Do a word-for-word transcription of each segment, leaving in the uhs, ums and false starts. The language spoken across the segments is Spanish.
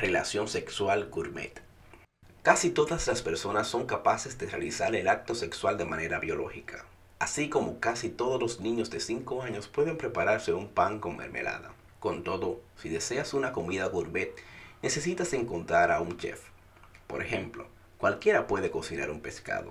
relación sexual gourmet. Casi todas las personas son capaces de realizar el acto sexual de manera biológica, así como casi todos los niños de cinco años pueden prepararse un pan con mermelada. Con todo, si deseas una comida gourmet, necesitas encontrar a un chef. Por ejemplo, cualquiera puede cocinar un pescado.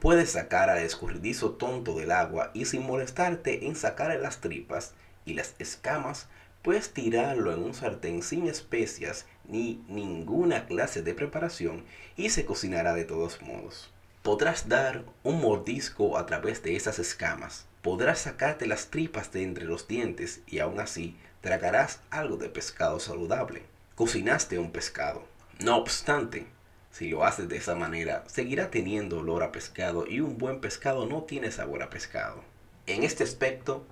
Puedes sacar al escurridizo tonto del agua y sin molestarte en sacar las tripas y las escamas, puedes tirarlo en un sartén sin especias ni ninguna clase de preparación y se cocinará de todos modos. Podrás dar un mordisco a través de esas escamas, podrás sacarte las tripas de entre los dientes y aún así tragarás algo de pescado saludable. Cocinaste un pescado. No obstante, si lo haces de esa manera, seguirá teniendo olor a pescado y un buen pescado no tiene sabor a pescado. En este aspecto,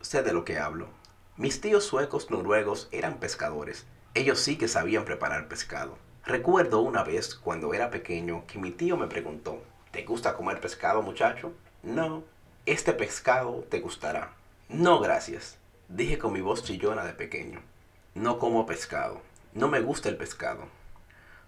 sé de lo que hablo. Mis tíos suecos noruegos eran pescadores. Ellos sí que sabían preparar pescado. Recuerdo una vez, cuando era pequeño, que mi tío me preguntó: ¿te gusta comer pescado, muchacho? No. Este pescado te gustará. No, gracias, dije con mi voz chillona de pequeño. No como pescado. No me gusta el pescado.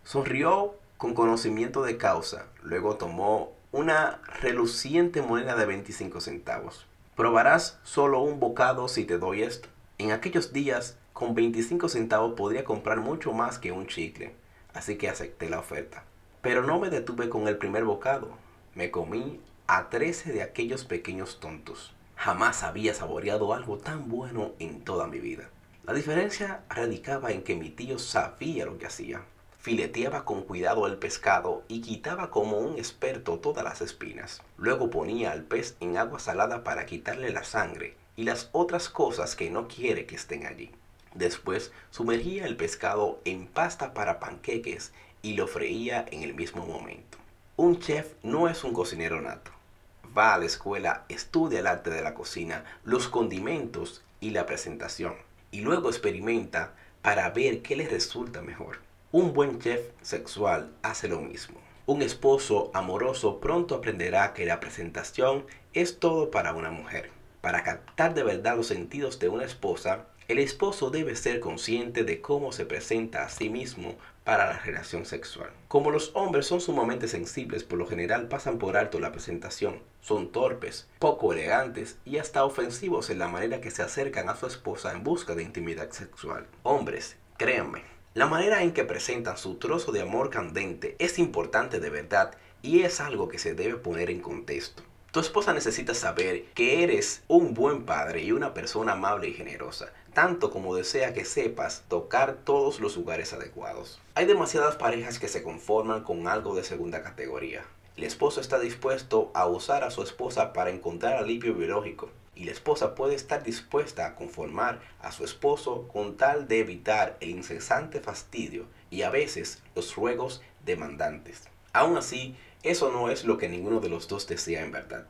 Sonrió con conocimiento de causa. Luego tomó una reluciente moneda de veinticinco centavos. Probarás solo un bocado si te doy esto. En aquellos días, con veinticinco centavos podría comprar mucho más que un chicle, así que acepté la oferta. Pero no me detuve con el primer bocado. Me comí a trece de aquellos pequeños tontos. Jamás había saboreado algo tan bueno en toda mi vida. La diferencia radicaba en que mi tío sabía lo que hacía. Fileteaba con cuidado el pescado y quitaba como un experto todas las espinas. Luego ponía al pez en agua salada para quitarle la sangre y las otras cosas que no quiere que estén allí. Después sumergía el pescado en pasta para panqueques y lo freía en el mismo momento. Un chef no es un cocinero nato. Va a la escuela, estudia el arte de la cocina, los condimentos y la presentación, y luego experimenta para ver qué les resulta mejor. Un buen chef sexual hace lo mismo. Un esposo amoroso pronto aprenderá que la presentación es todo para una mujer. Para captar de verdad los sentidos de una esposa, el esposo debe ser consciente de cómo se presenta a sí mismo para la relación sexual. Como los hombres son sumamente sensibles, por lo general pasan por alto la presentación. Son torpes, poco elegantes y hasta ofensivos en la manera que se acercan a su esposa en busca de intimidad sexual. Hombres, créanme, la manera en que presentan su trozo de amor candente es importante de verdad y es algo que se debe poner en contexto. Tu esposa necesita saber que eres un buen padre y una persona amable y generosa, tanto como desea que sepas tocar todos los lugares adecuados. Hay demasiadas parejas que se conforman con algo de segunda categoría. El esposo está dispuesto a usar a su esposa para encontrar alivio biológico, y la esposa puede estar dispuesta a conformar a su esposo con tal de evitar el incesante fastidio y a veces los ruegos demandantes. Aún así, eso no es lo que ninguno de los dos desea en verdad.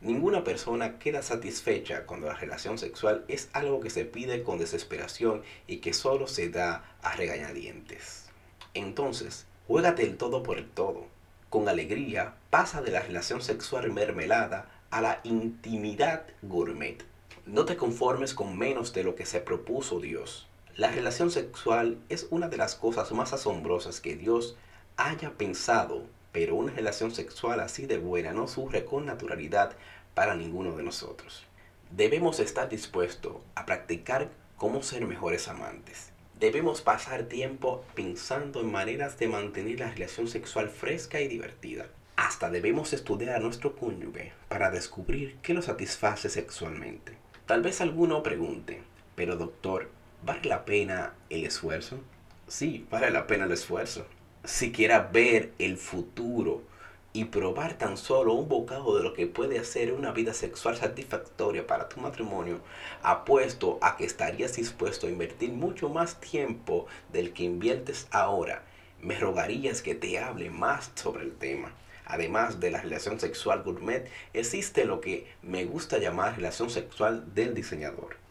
Ninguna persona queda satisfecha cuando la relación sexual es algo que se pide con desesperación y que solo se da a regañadientes. Entonces, juégate el todo por el todo. Con alegría, pasa de la relación sexual mermelada a la intimidad gourmet. No te conformes con menos de lo que se propuso Dios. La relación sexual es una de las cosas más asombrosas que Dios haya pensado. Pero una relación sexual así de buena no surge con naturalidad para ninguno de nosotros. Debemos estar dispuestos a practicar cómo ser mejores amantes. Debemos pasar tiempo pensando en maneras de mantener la relación sexual fresca y divertida. Hasta debemos estudiar a nuestro cónyuge para descubrir qué lo satisface sexualmente. Tal vez alguno pregunte: pero doctor, ¿vale la pena el esfuerzo? Sí, vale la pena el esfuerzo. Si quieres ver el futuro y probar tan solo un bocado de lo que puede hacer una vida sexual satisfactoria para tu matrimonio, apuesto a que estarías dispuesto a invertir mucho más tiempo del que inviertes ahora. Me rogarías que te hable más sobre el tema. Además de la relación sexual gourmet, existe lo que me gusta llamar relación sexual del diseñador.